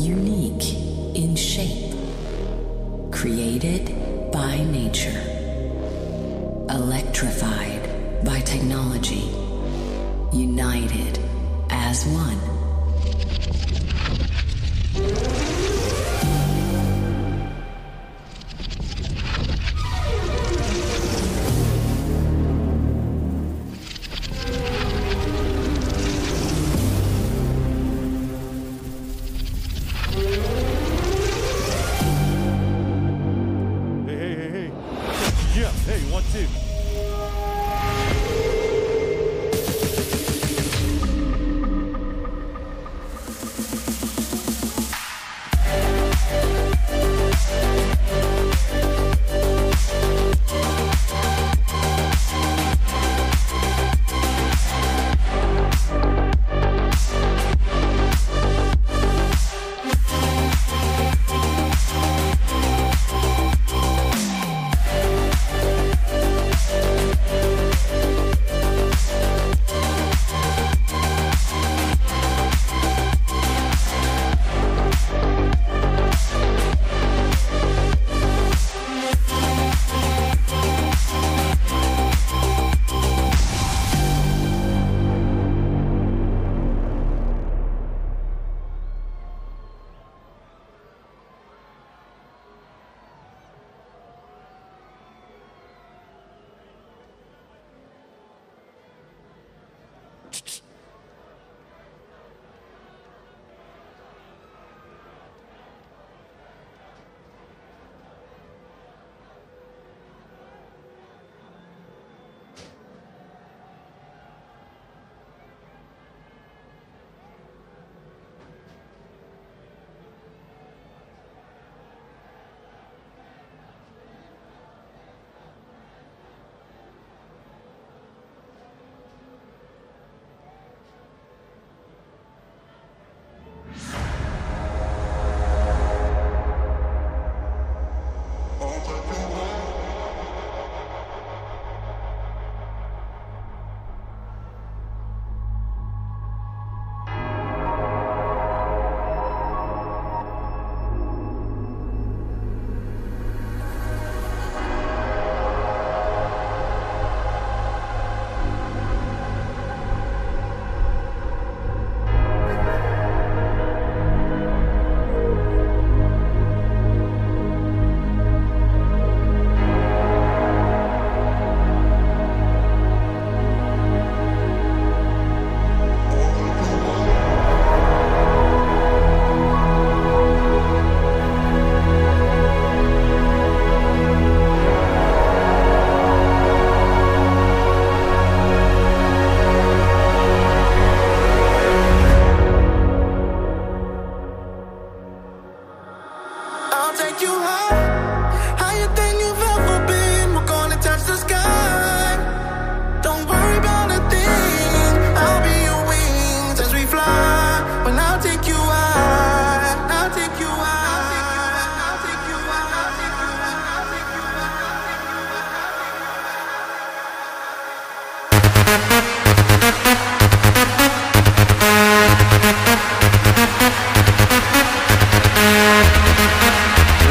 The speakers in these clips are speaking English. unique in shape, created by nature, electrified by technology, united as one.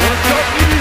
What's up,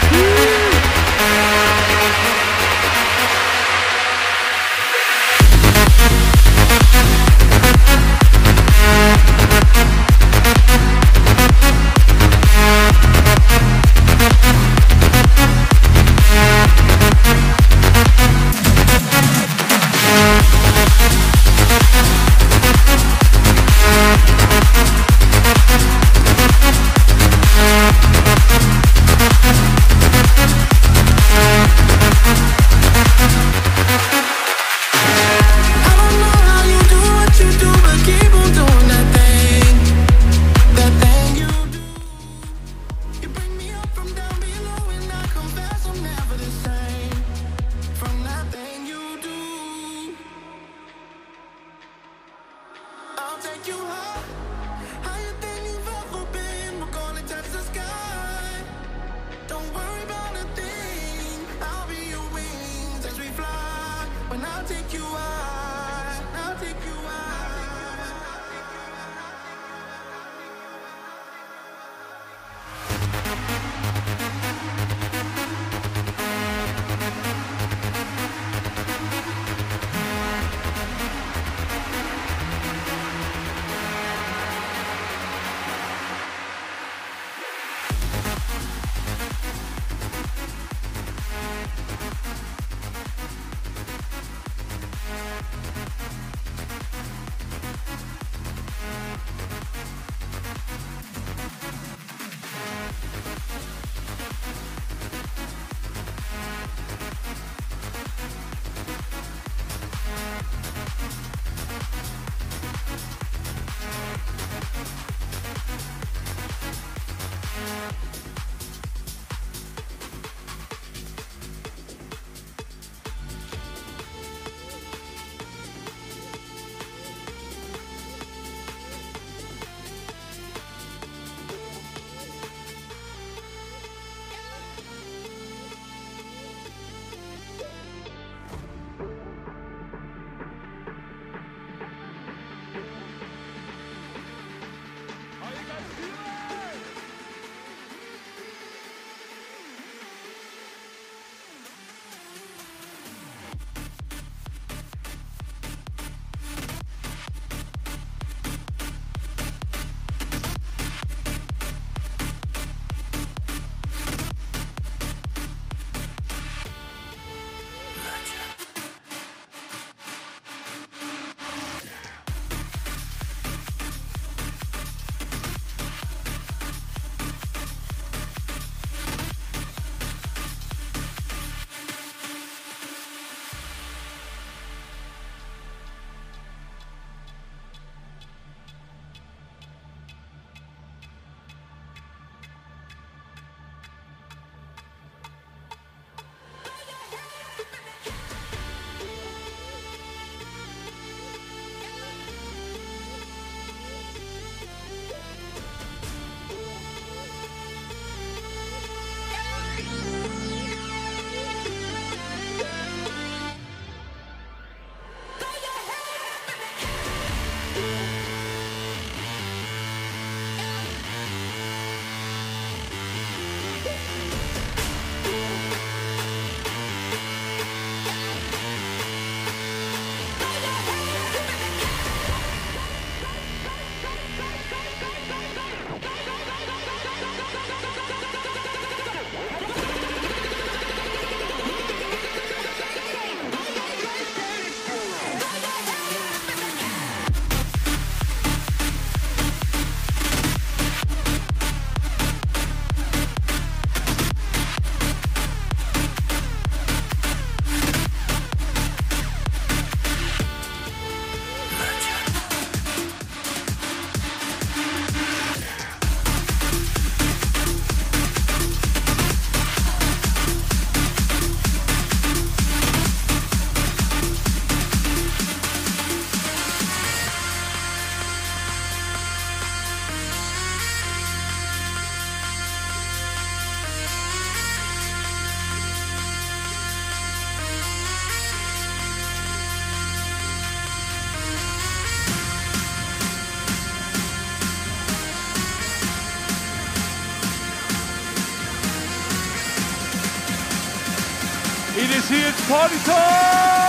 Boys, here it's party time!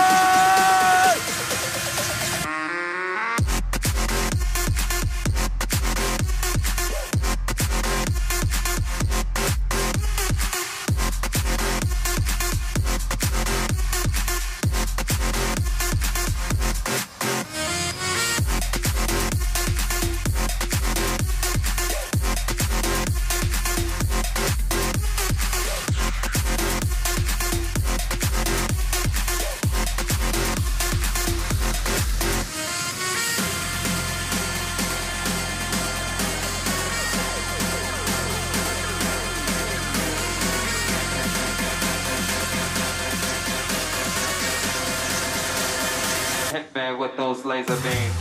Hitman with those laser beams.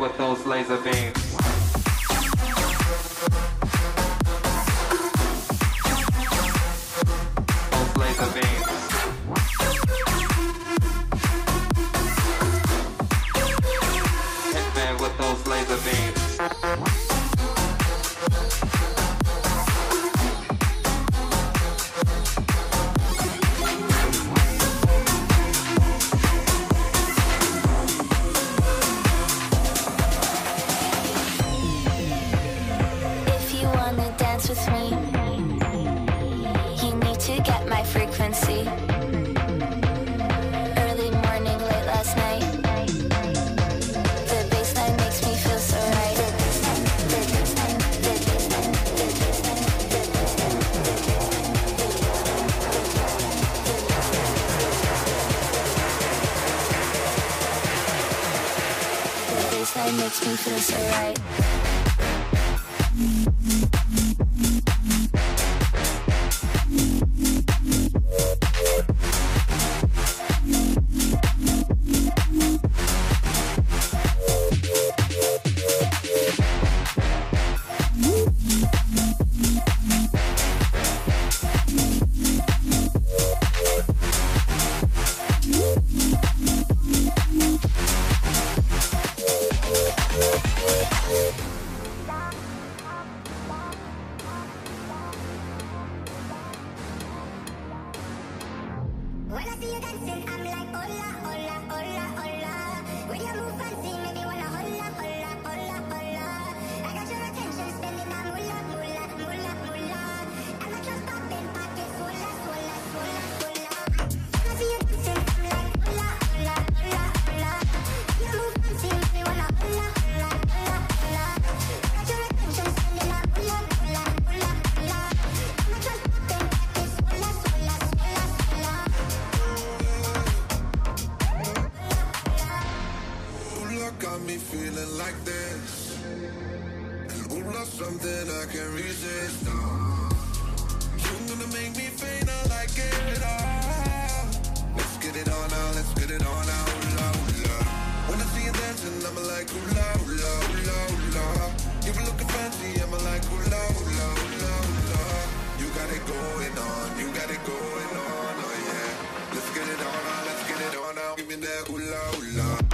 With those laser beams. Those laser beams. Hitman with those laser beams. With me, you need to get my frequency. Early morning, late last night, the baseline makes me feel so right. The baseline makes me feel so right. When I see you dancing, I'm like, hola, hola, hola, hola. When you move fancy, make me wanna hola, hola, hola, hola. I got your attention, spending my moolah, moolah, moolah, moolah. And my clothes popping, pockets, moolah, moolah, moolah, moolah. When I see you dancing, I'm like, hola, hola, hola, hola. You move fancy, make me wanna hola, hola, hola, hola. I got your attention, spending my moolah, moolah, moolah, moolah. And my clothes popping, pockets, moolah, moolah, moolah, moolah. Got me feeling like this, and ooh, not something I can resist. You're gonna make me faint, I like it all. Let's get it on now, let's get it on now, la, la. When I see you dancing, I'm like, ooh, la, la, la, la. You were looking fancy, I'm like, ooh, la, la, la, la. You got it going on, you got it going on, oh yeah. Let's get it on now, let's get it on now. Give me that ooh, la, la.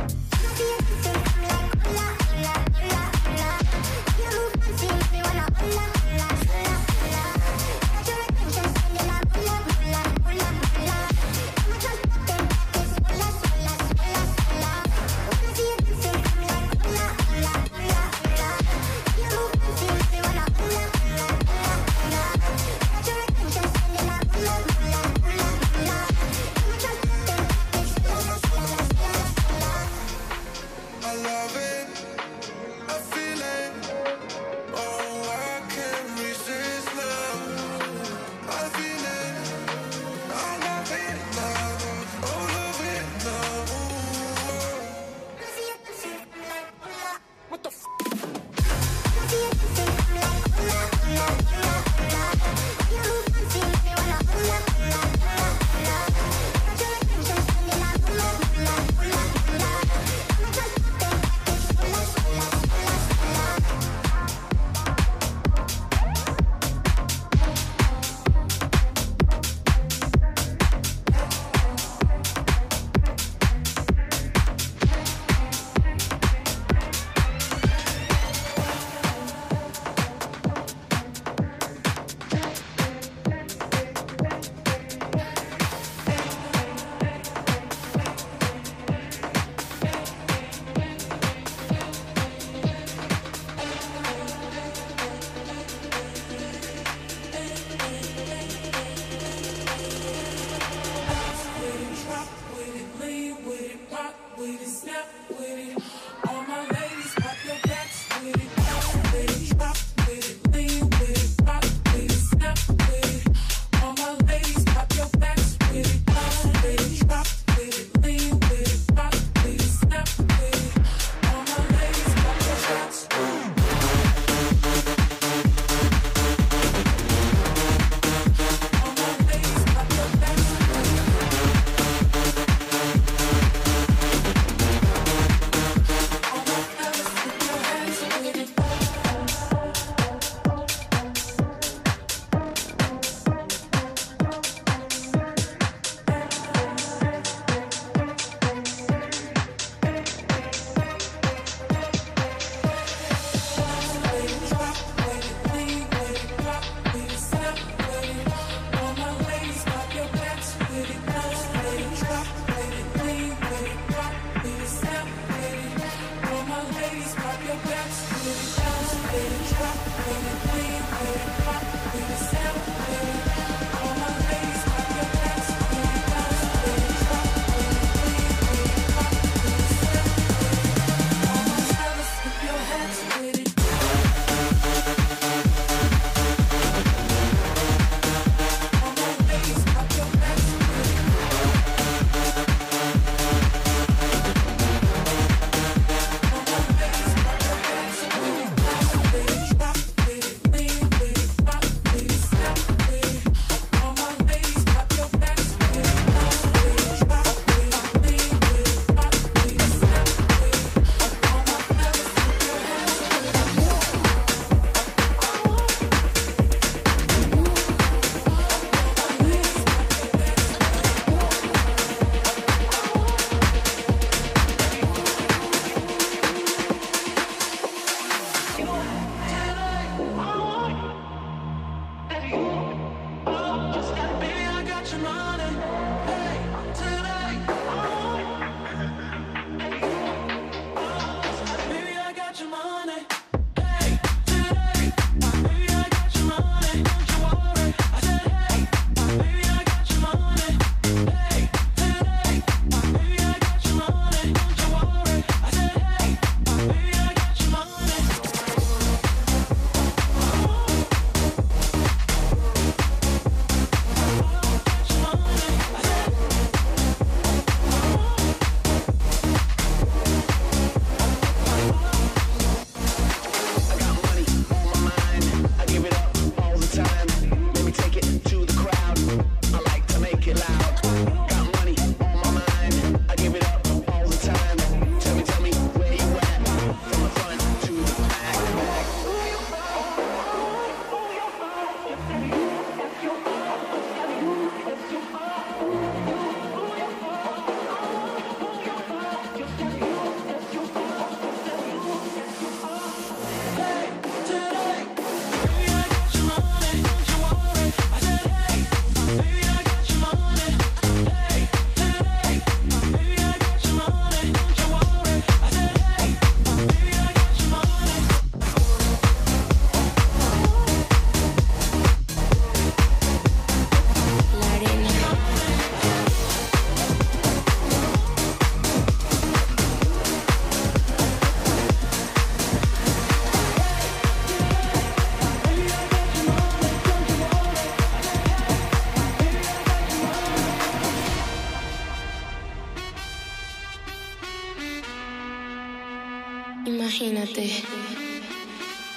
Imagínate,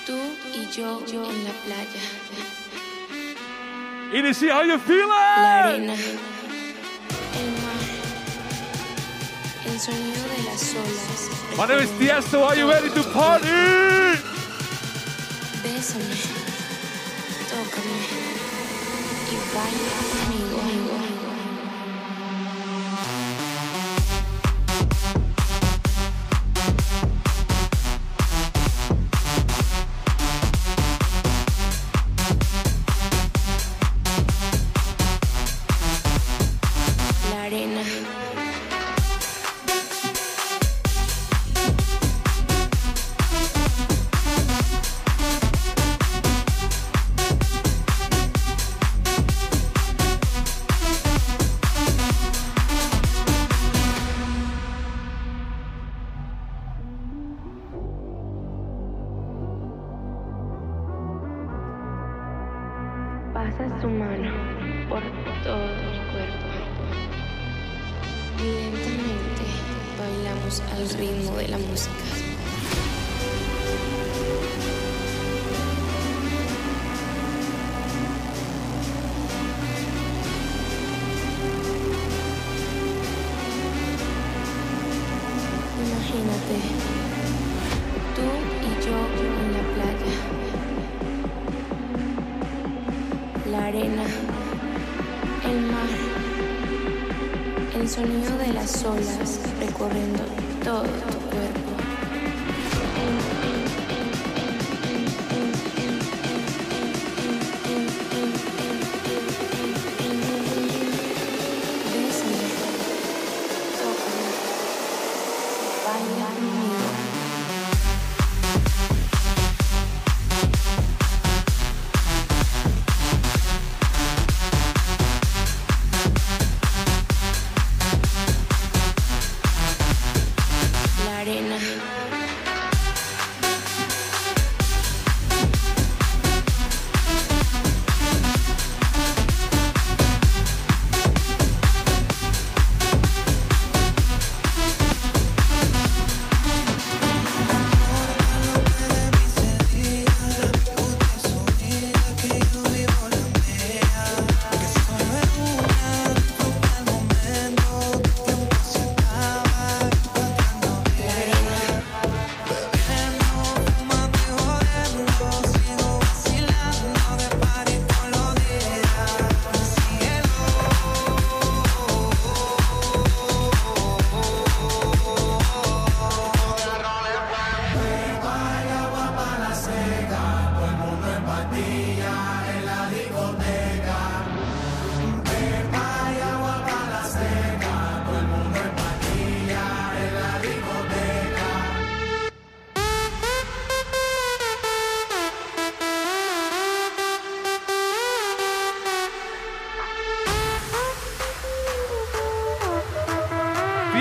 tú y yo en la playa. And you see how you feel it? La arena, el mar, el sonido de las olas. My name is Tiësto, are you ready to party? Bésame, tócame y baila conmigo. Pasa su mano por todo el cuerpo y lentamente bailamos al ritmo de la música. Imagínate, tú y yo en la playa. La arena, el mar, el sonido de las olas recorriendo todo tu cuerpo. Bésame, tócame, baila conmigo.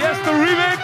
Yes, the remix.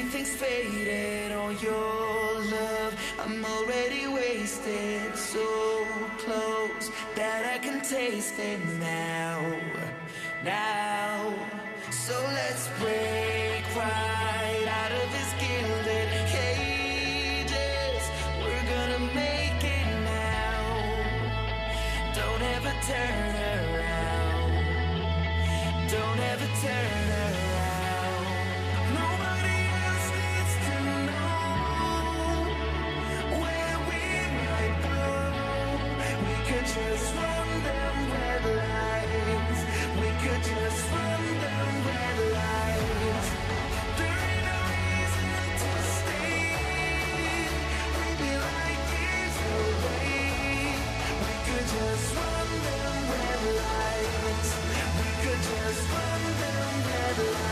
Everything's faded on your love. I'm already wasted, so close that I can taste it now, now. So let's break right out of this gilded cages. We're gonna make it now. Don't ever turn around. Don't ever turn around. Just run them red lights. We could just run them red lights. There ain't no reason to stay. Maybe life is the way. We could just run them red lights. We could just run them red lights.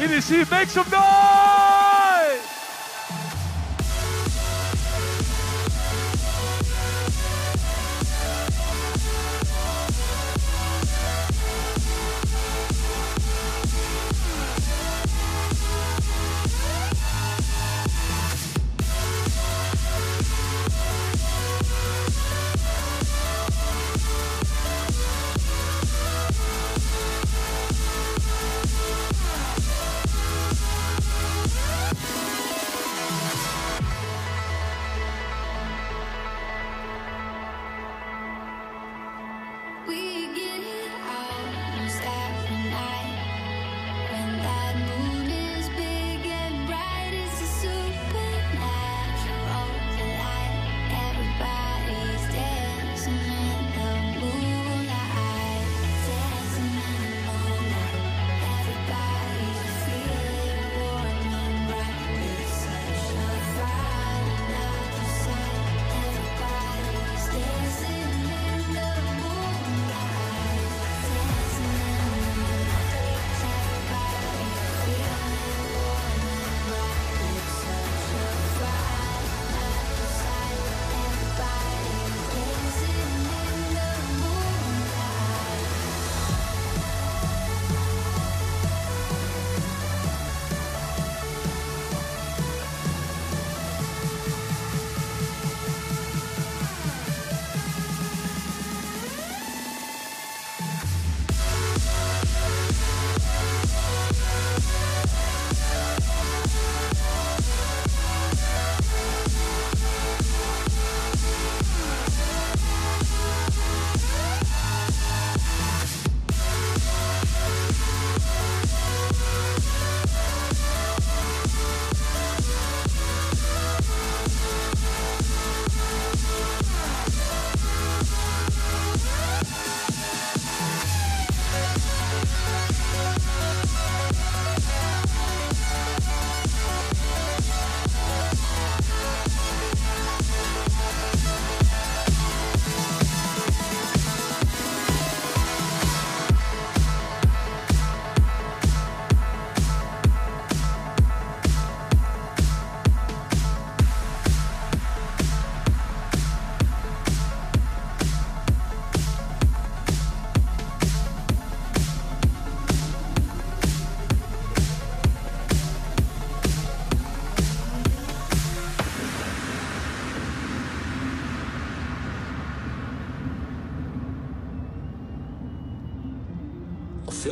It is here, make some noise!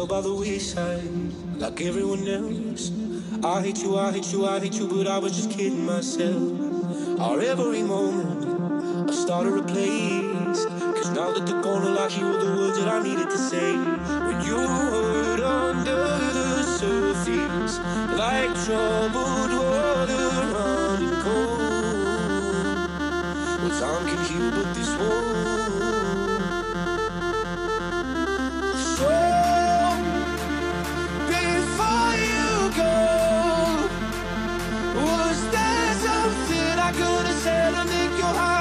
By the wayside, like everyone else. I hate you, I hate you, I hate you, but I was just kidding myself. Our every moment, I started a place. Cause now that they're gonna lie, you were the words that I needed to say. When you heard under the surface, like troubled water running cold. Well, time can heal, but this won't. So I could have said I'll make it up.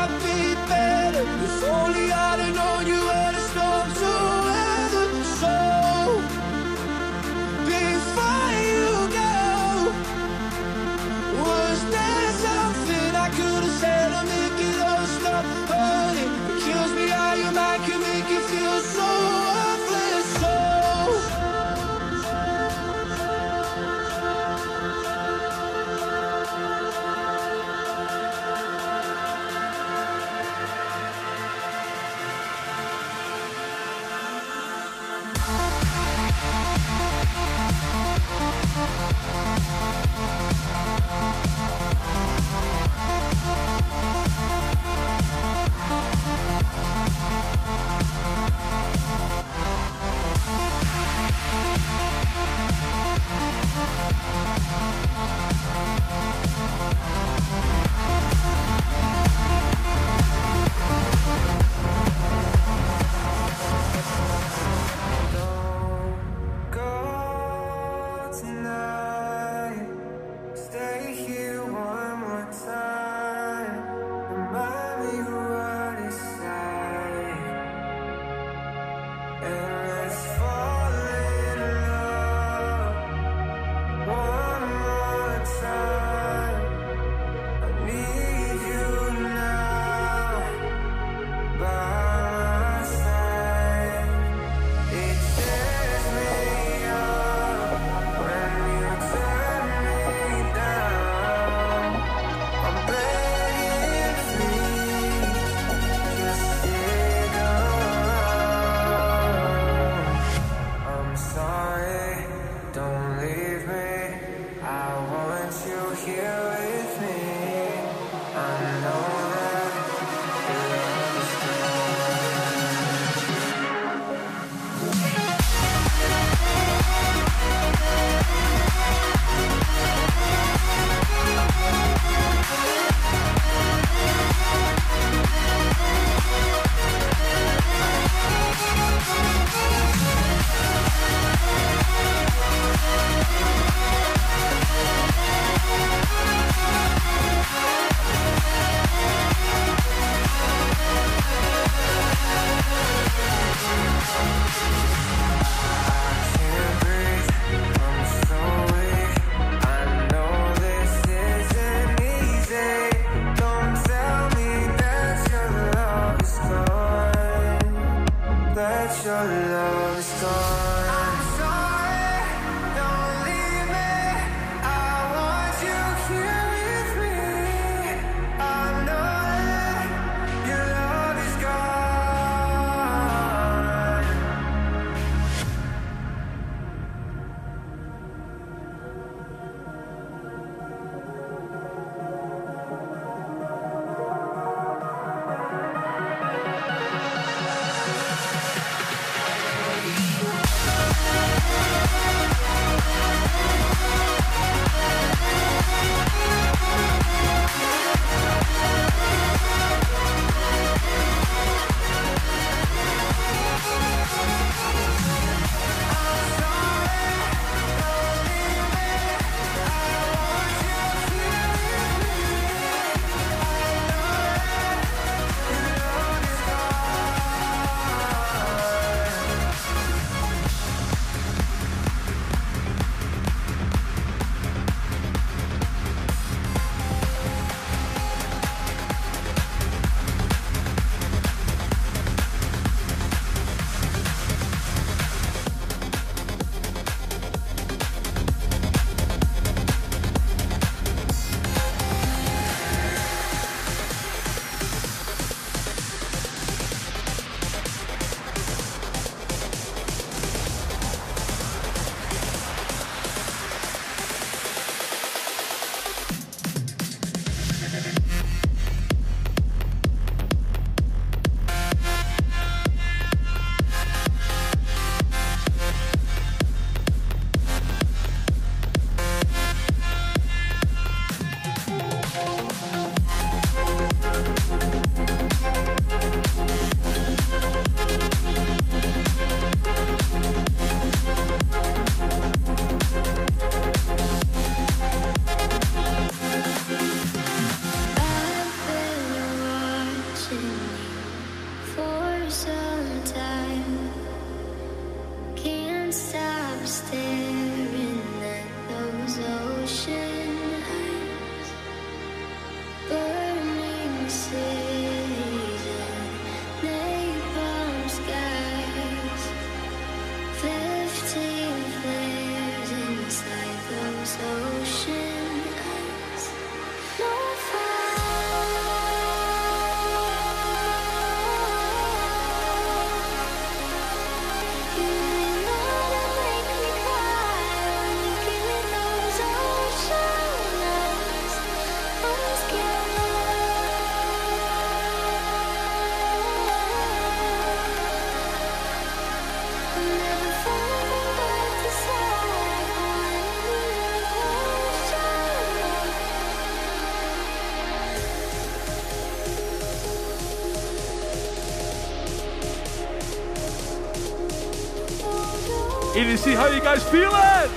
See how you guys feel it.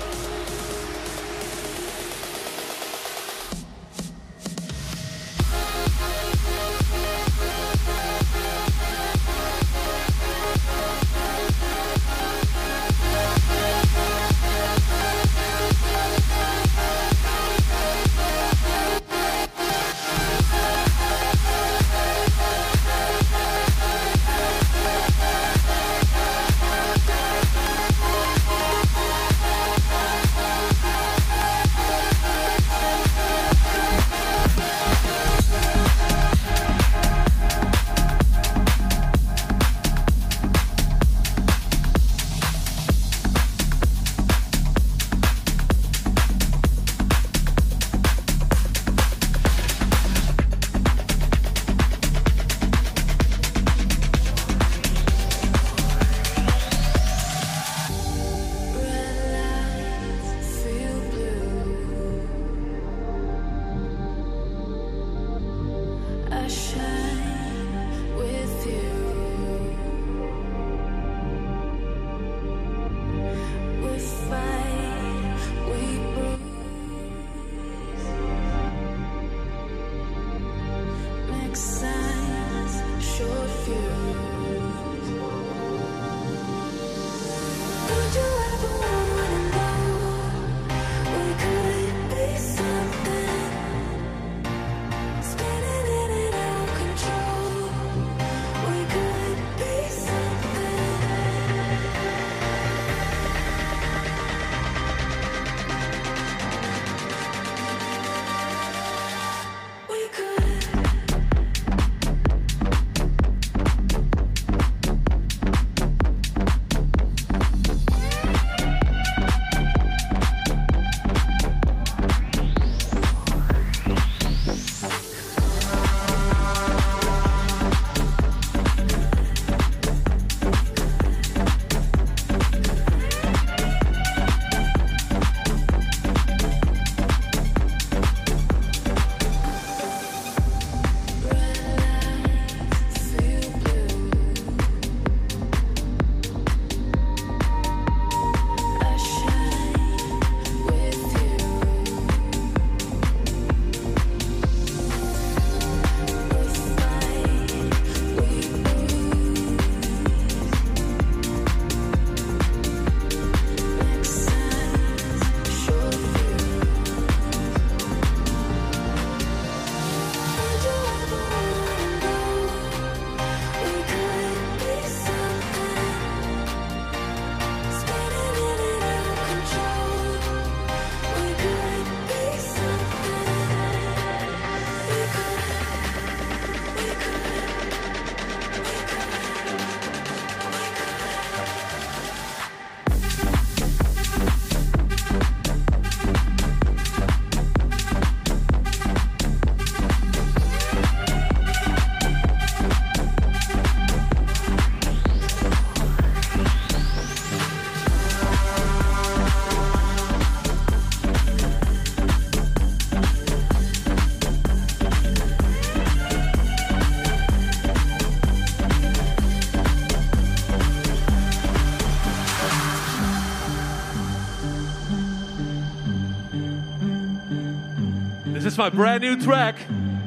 Is this my brand new track?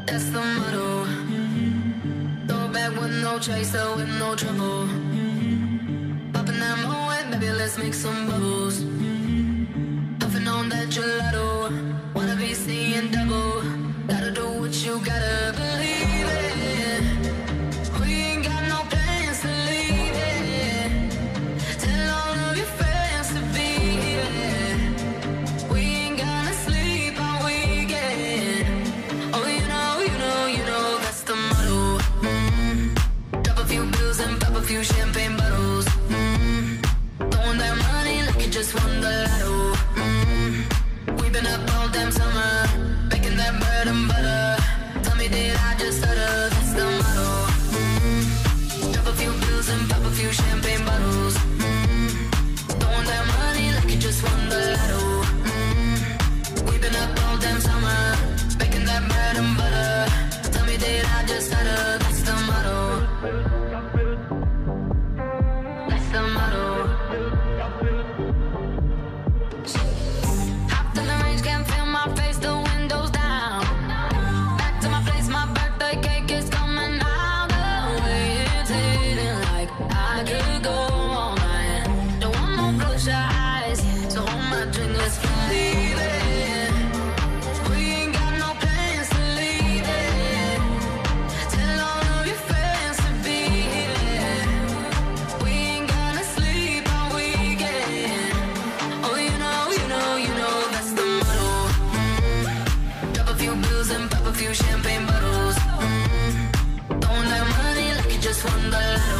That's the motto. The back with no chaser, with no trouble. Popping that Moet, baby, let's make some bubbles. Puffing on that gelato, wanna be seeing double. Gotta do what you gotta, believe it. We ain't got no plans to leave it. Tell all of your friends to be here. We ain't gonna sleep all weekend. Oh, you know, that's the motto. Drop a few bills and pop a few champagne bottles. Throwing that money like you just won the lotto. We've been up all damn summer, baking that bread and butter. Tell me, did I just stutter? That's the motto. Drop a few pills and pop a few champagne bottles. Throwing that money like you just won the lotto. We've been up all damn summer, baking that bread and butter. Tell me, did I just stutter? That's the motto. That's the motto. Hopped in the range, can't feel my face, the windows down. Back to my place, my birthday cake is coming out the way. It's hitting like I could go all night. Don't want no close your eyes, so all my drink is fleeting. We ain't got no plans to leave it. Tell all of your friends to be here. We ain't gonna sleep all weekend. Oh, you know, that's the motto. Drop a few bills and pop a few champagne bottles. Throwing that money like you just won the lotto.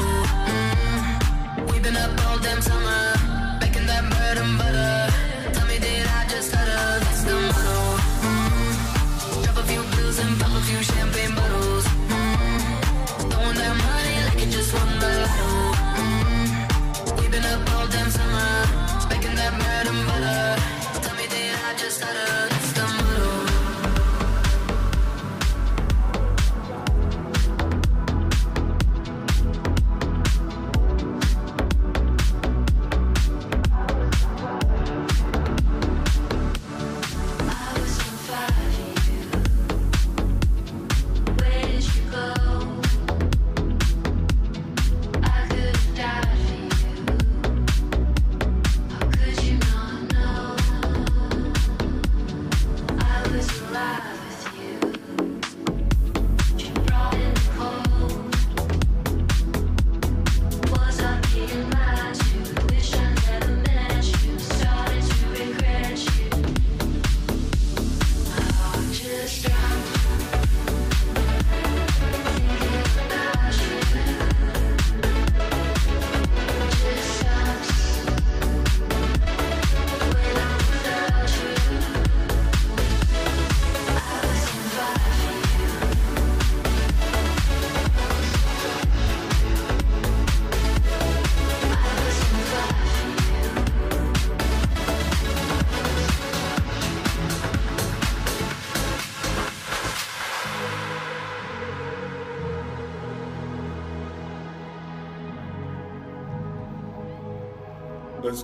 We've been up all damn summer, baking that bread and butter. Tell me, did I just stutter? That's the motto. Drop a few bills and pop a few champagne bottles. Throwing that money like you just won the lotto. We've been up all damn summer, baking that bread and butter. Tell me, did I just stutter? That's the motto. Let's get down to business. Give you one more night to get this. We've had a million nights just like this. So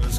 Let's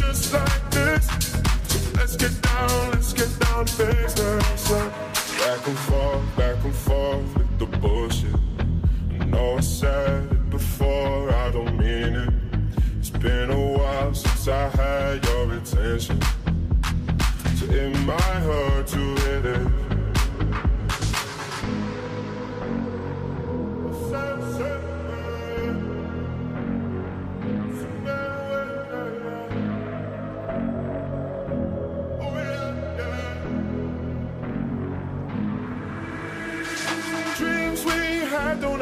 just like this. Let's get down to business. Back and forth with the bullshit. I know I said it before, I don't mean it. It's been a while since I had your attention, so it might hurt to hit it. Sunset, sunset. won't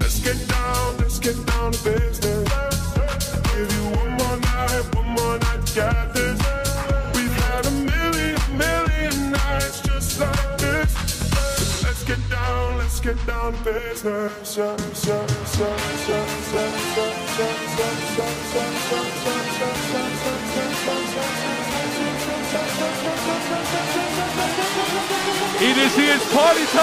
Let's get down to business. I'll give you one more night to get this. We've had a million nights just like this. So let's get down to business. It is here, it's party time!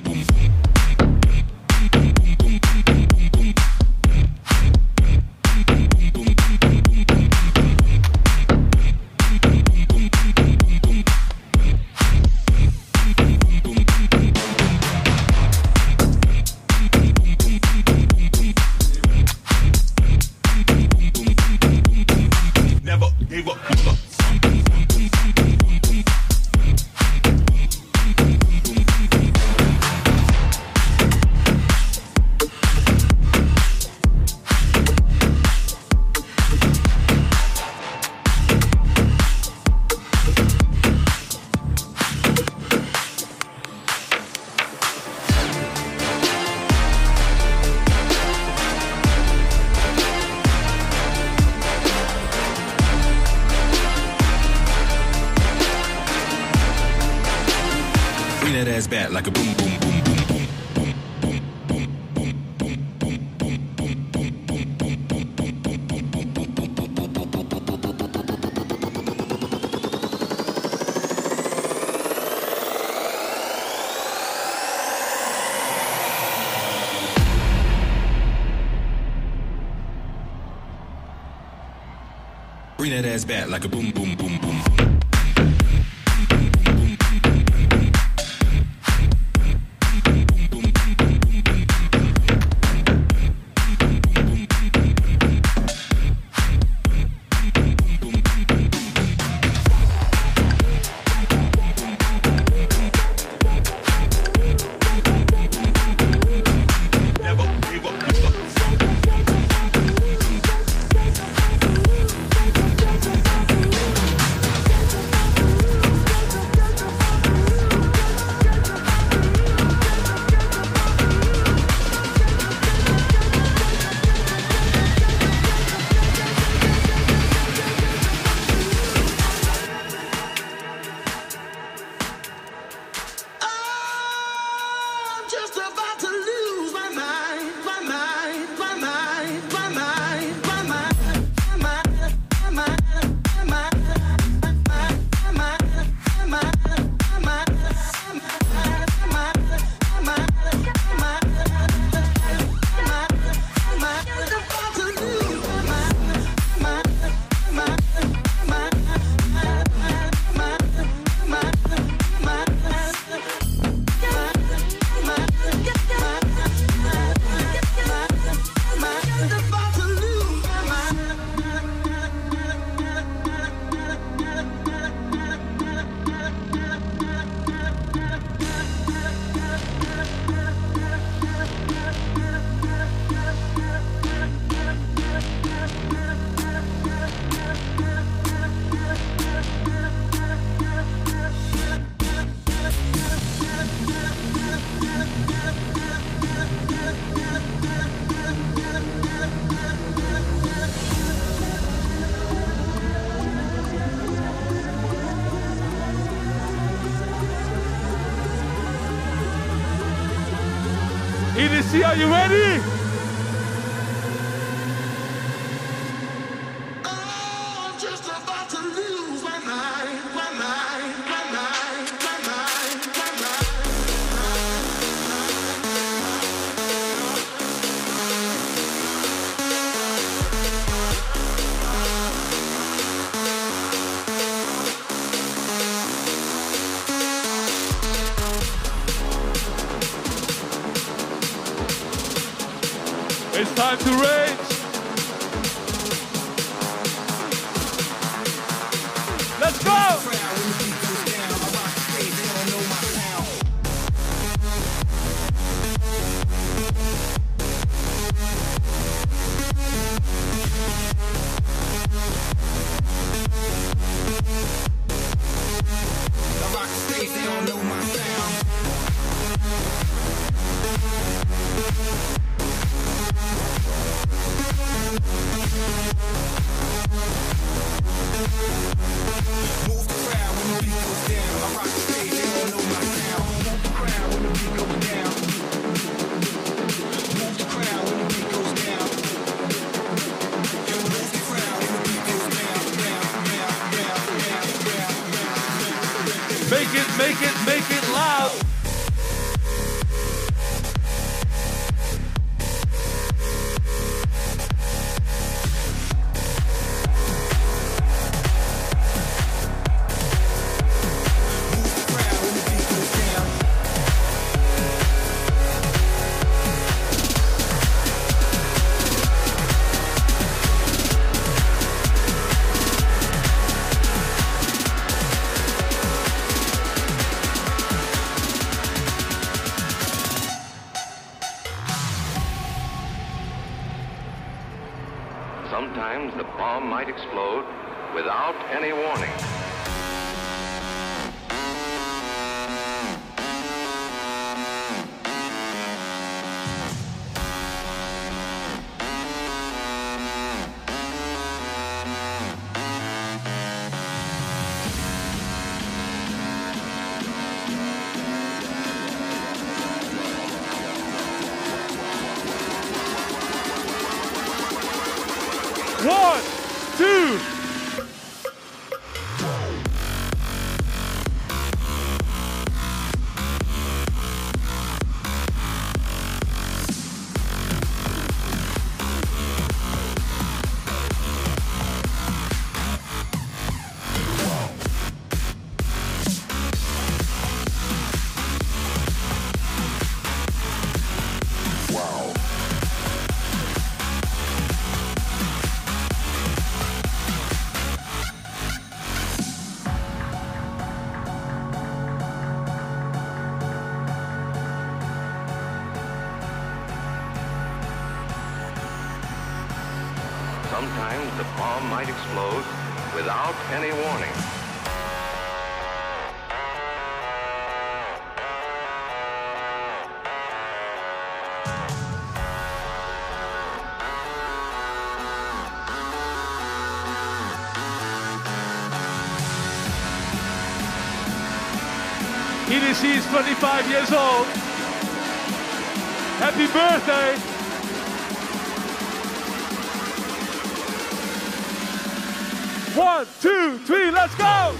boom. Like a boom boom boom boom boom boom boom boom boom boom boom boom boom boom boom boom boom boom boom boom boom. EDC, are you ready? It's time to rage. Let's go! Make it loud. Sometimes the bomb might explode without any warning. One, two. Sometimes the bomb might explode without any warning. He is 25 years old. Happy birthday! One, two, three, let's go!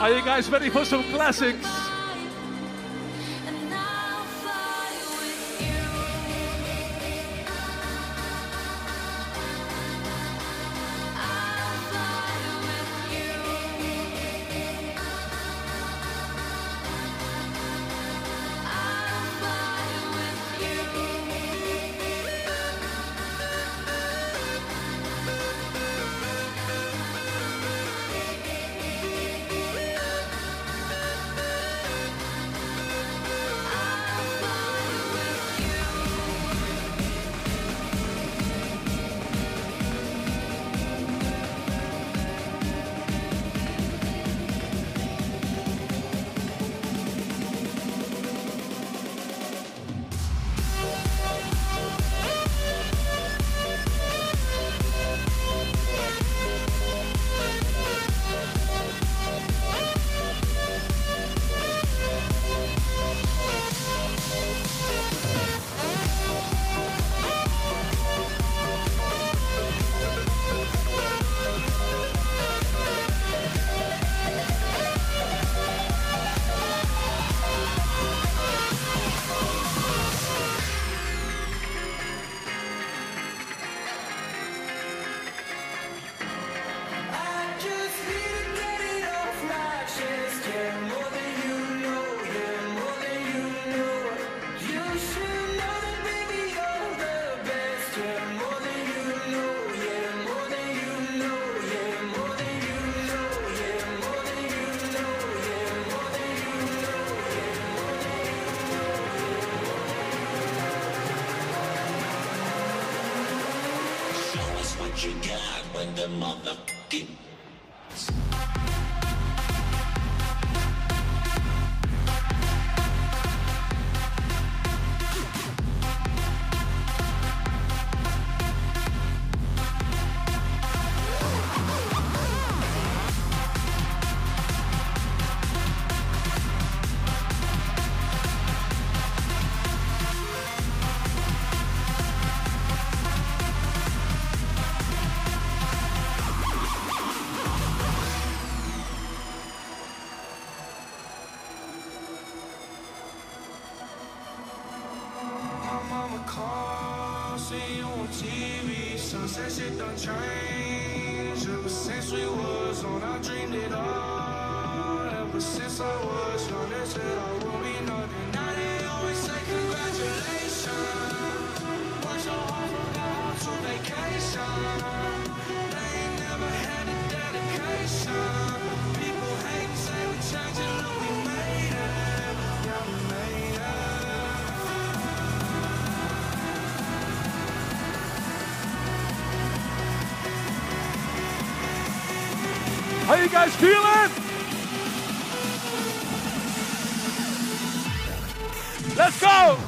Are you guys ready for some classics? in the motherfucking TV, sunset shit done changed. Ever since we was on, I dreamed it all. Ever since I was young, they said I would be nothing. Now they always say congratulations. Worked so hard from now on to vacation. They ain't never had a dedication. People hate and say we changing, look we made it. Yeah, we made it. How you guys feeling? Let's go!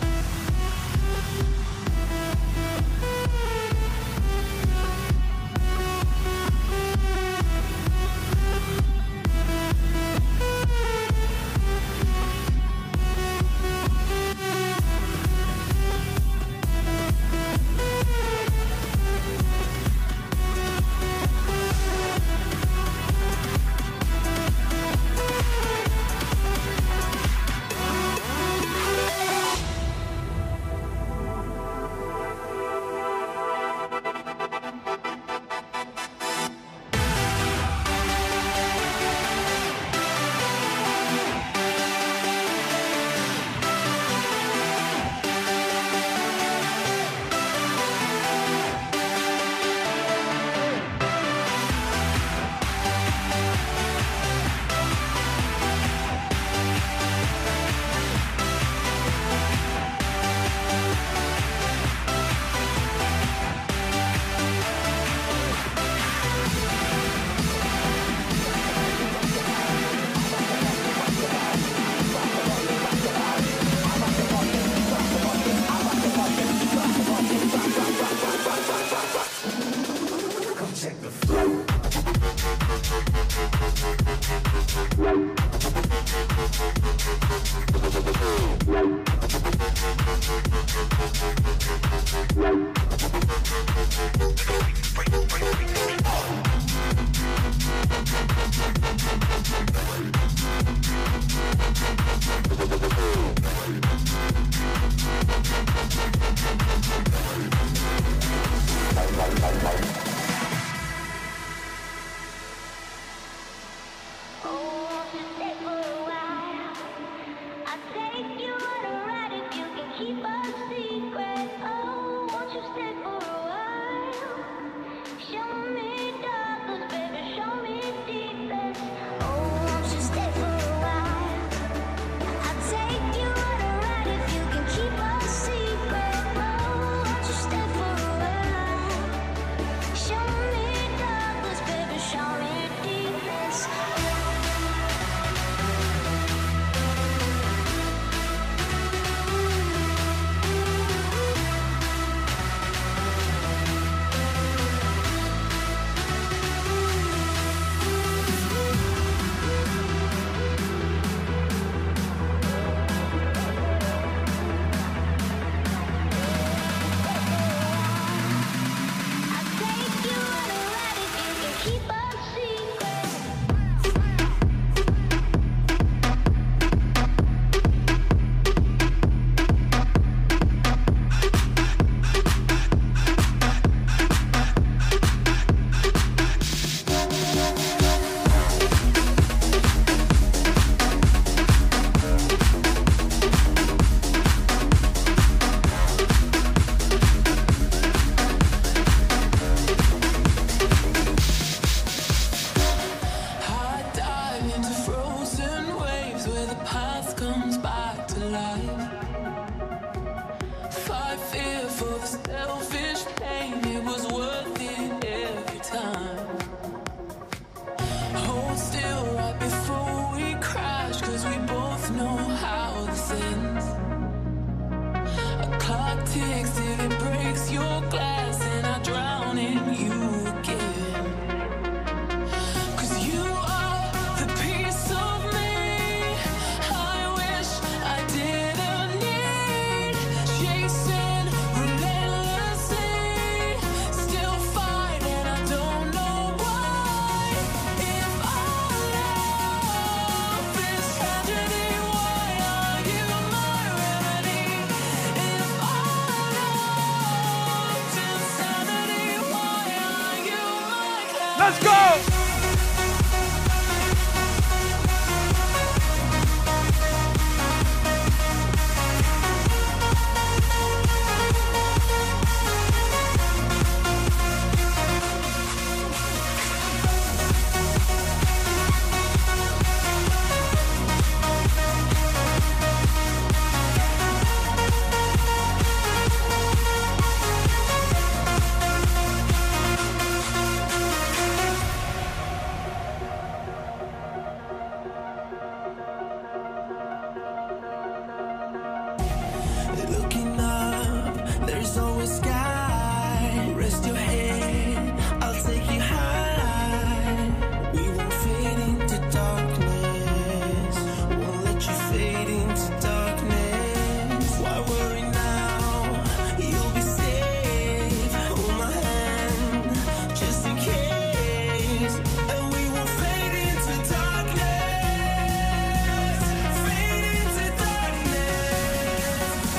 summer sky. Rest your head, I'll take you high. We won't fade into darkness, won't let you fade into darkness. Why worry now? You'll be safe. Hold my hand, just in case. And we won't fade into darkness, fade into darkness.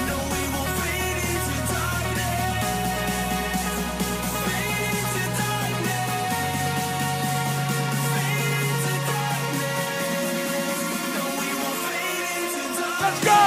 No, we won't fade into darkness, fade into darkness, fade into darkness. No, we won't fade into darkness. Let's go!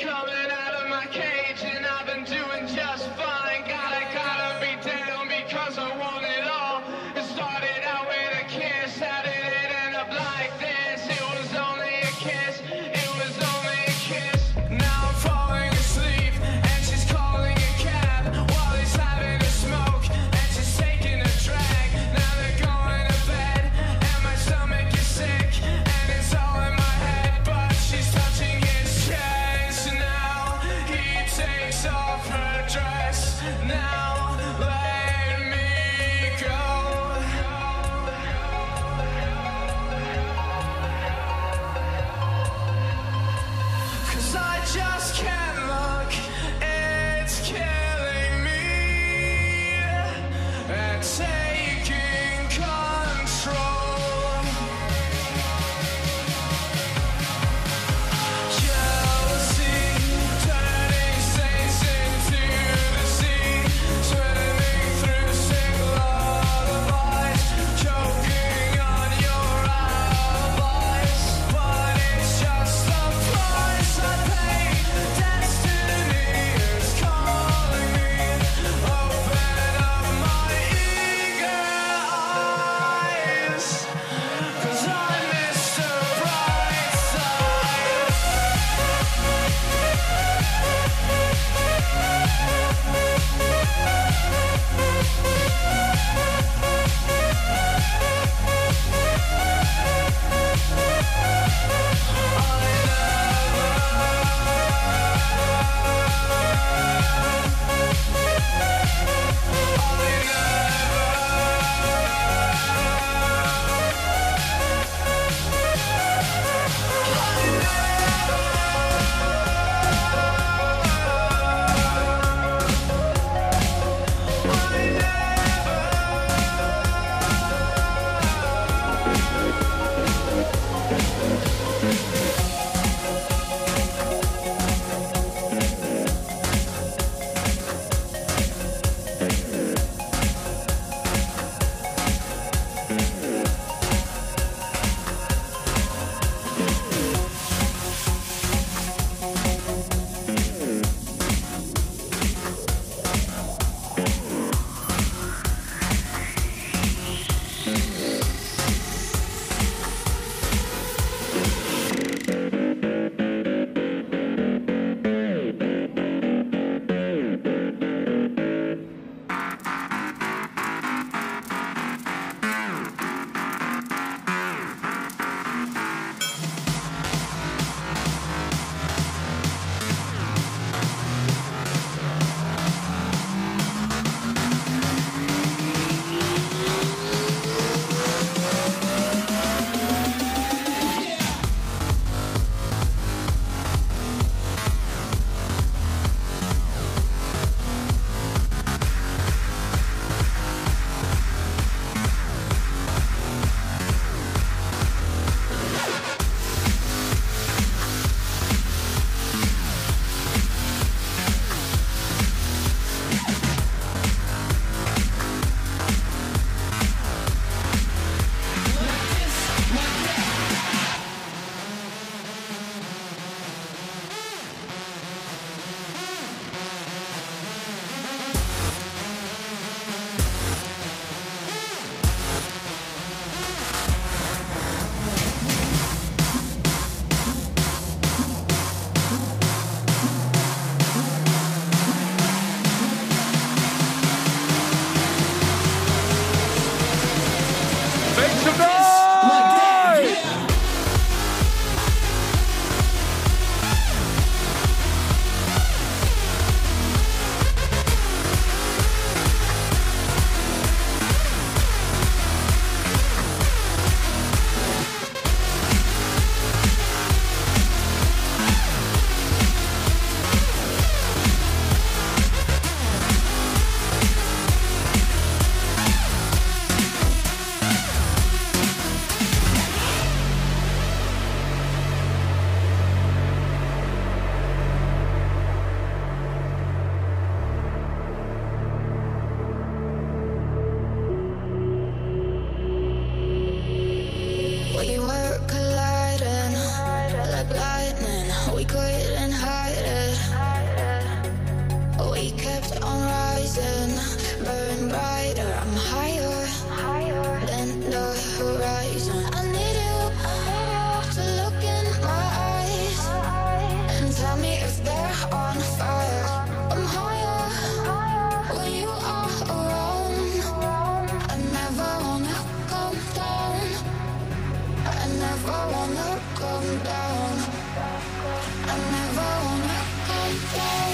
Coming out of my cage and I've been doing just fine. Gotta be down because I want it all. It started out with a kiss, how did it end up like this? It was only a kiss, it was only a kiss. Now I'm falling asleep and she's calling a cab while he's having a smoke and she's taking a drag. Now they're going to bed and my stomach is sick and it's all in my head, but she's touching his chest. Takes off her dress. Now let me go. Cause I just can't look, it's killing me and taking control. Jealousy turning saints into the sea, turning horizon, burn brighter. I'm higher, higher than the horizon. I need you to look in my eyes and tell me if they're on fire. I'm higher when you are around. I never wanna come down. I never wanna come down. I never wanna come down.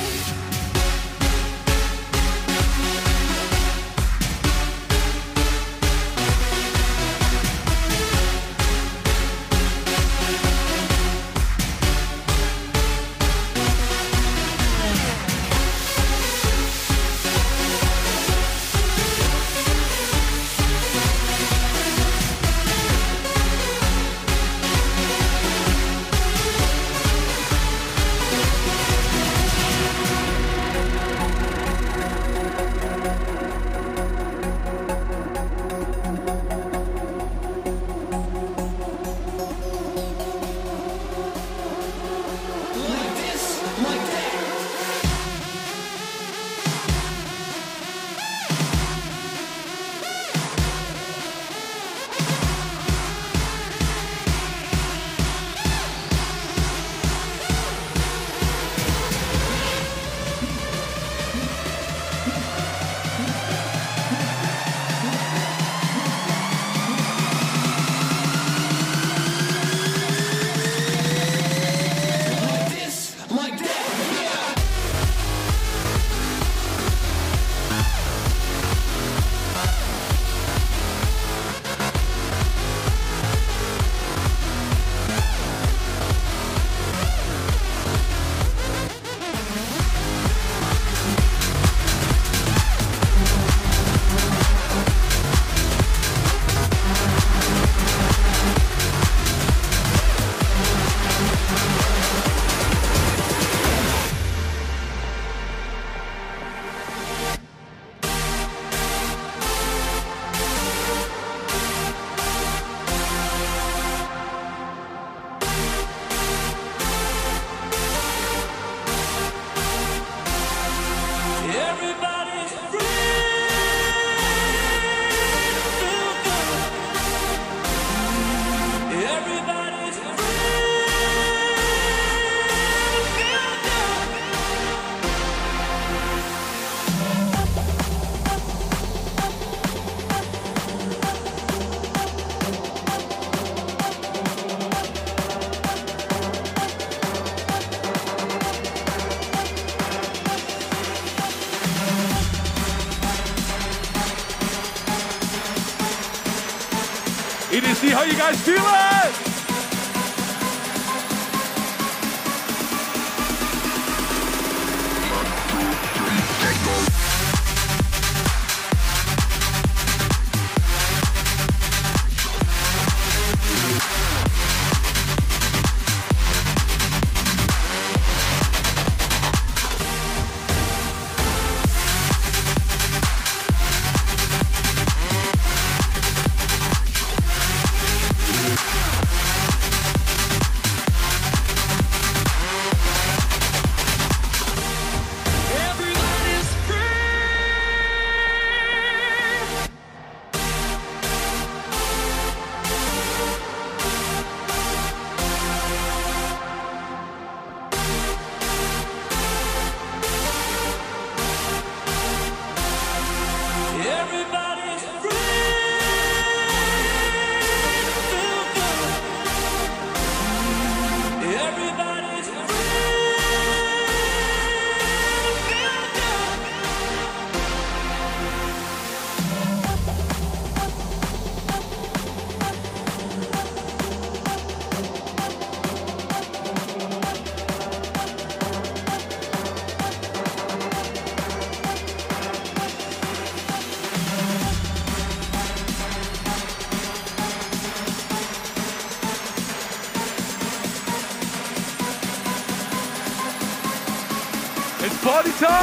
It is see how you guys feel it! Party time!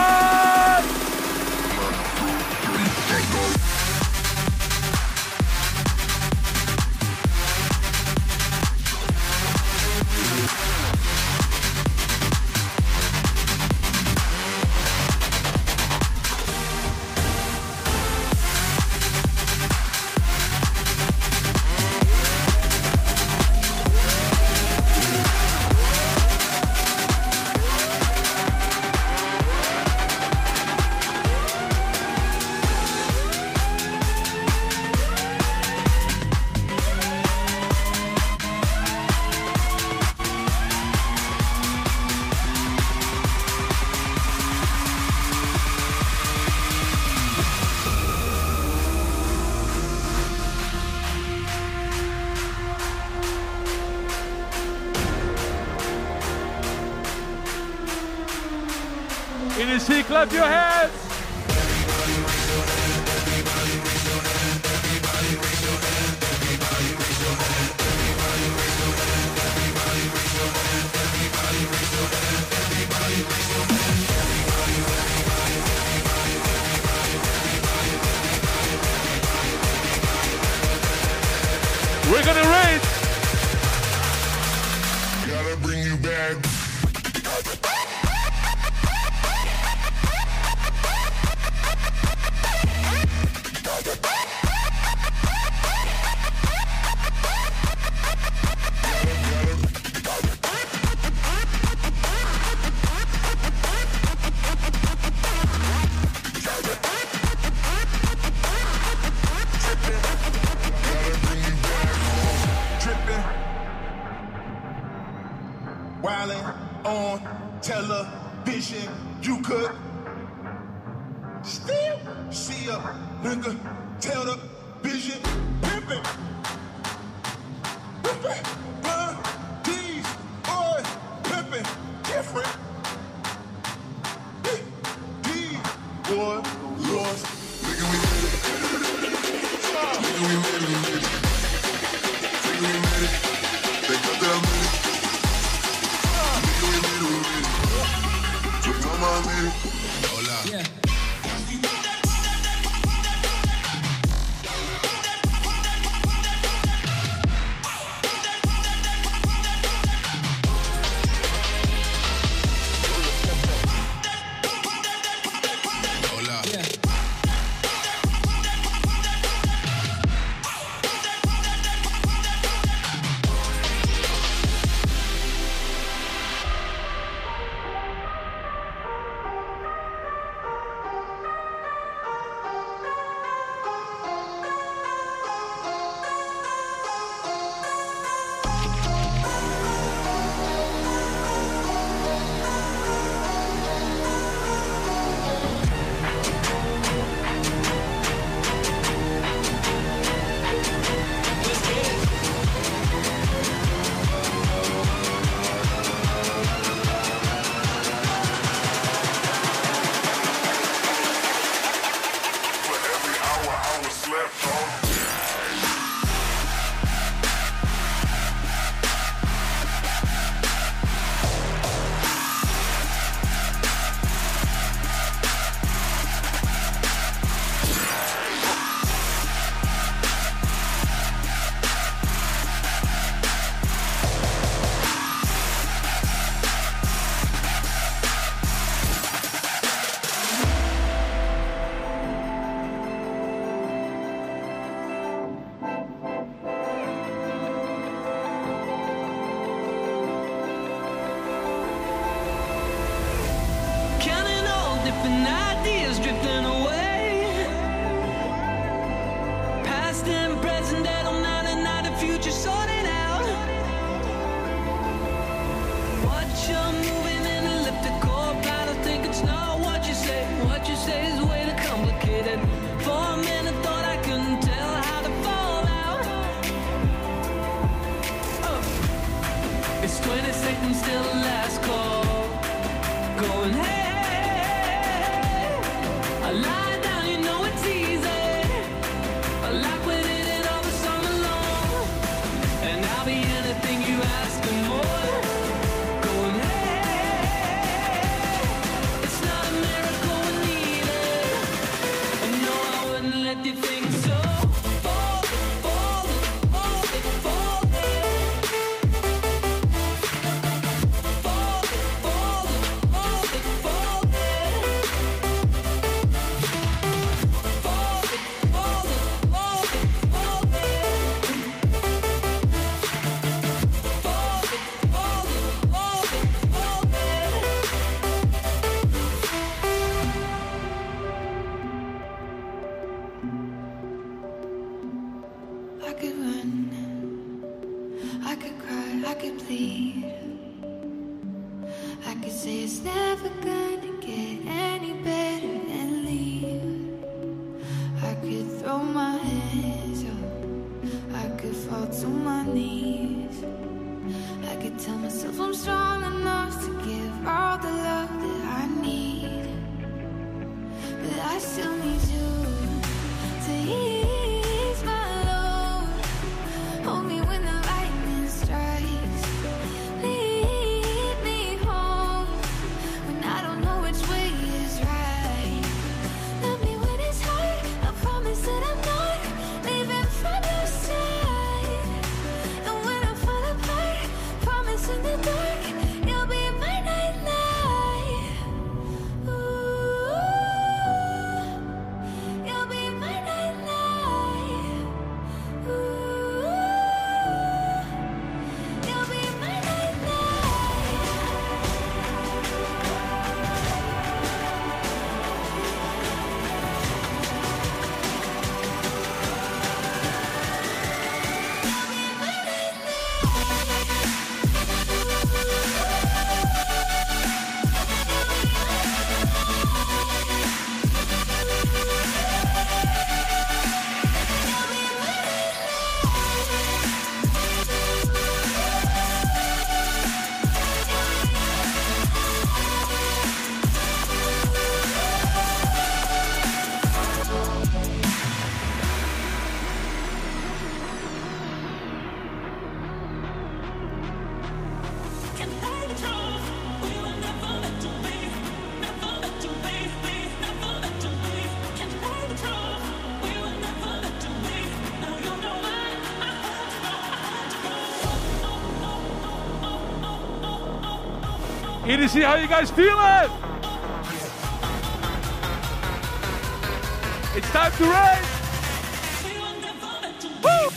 clap your hands. We're gonna raid. Gotta bring you back. Wildin' on television, you could still see a nigga television pimpin', pimpin', blind, these boys pimpin', different, these boys lost, nigga we made it, nigga we made it, nigga we made it, they got that money. Yeah. Different ideas drifting away, past and present, that I'm not and not the future sorted out. Watch you moving in elliptical, but I think it's not what you say. What you say is way too complicated. For a minute, thought I couldn't tell how to fall out. Oh. It's 22nd, still the last call. Going hey. Lie down, you know it's easy. I like when it is all the summer long, and I'll be anything you ask for more. Going hey, it's not a miracle we need it. And no, I wouldn't let you think so. Fall. I still need you to ease my load. Hold me when the lightning strikes, lead me home when I don't know which way is right. Love me when it's hard, I promise that I'm not leaving from your side. And when I fall apart, promise in the dark you'll be my nightlight. Here to see how you guys feel it. It's time to race. Woo!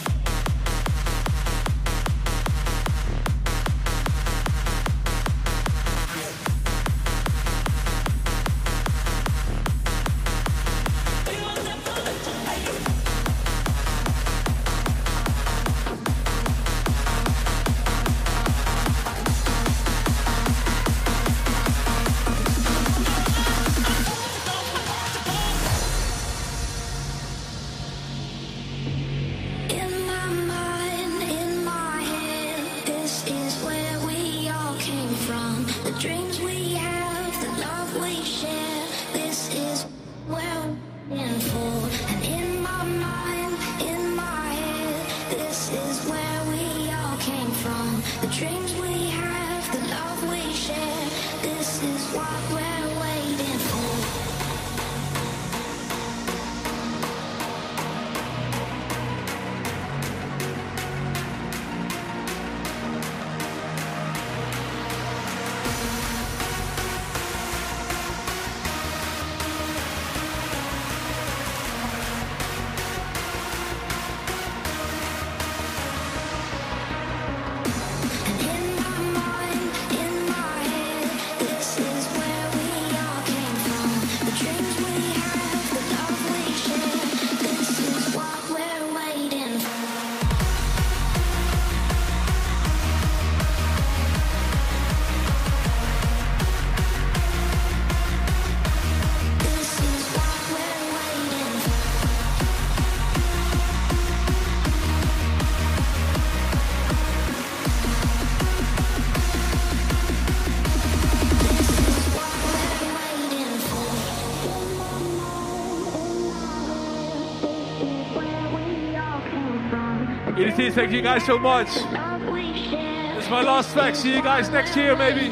EDT, thank you guys so much. This is my last track. See you guys next year, maybe.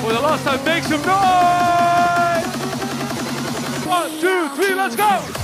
For the last time, make some noise! 1, 2, 3, let's go!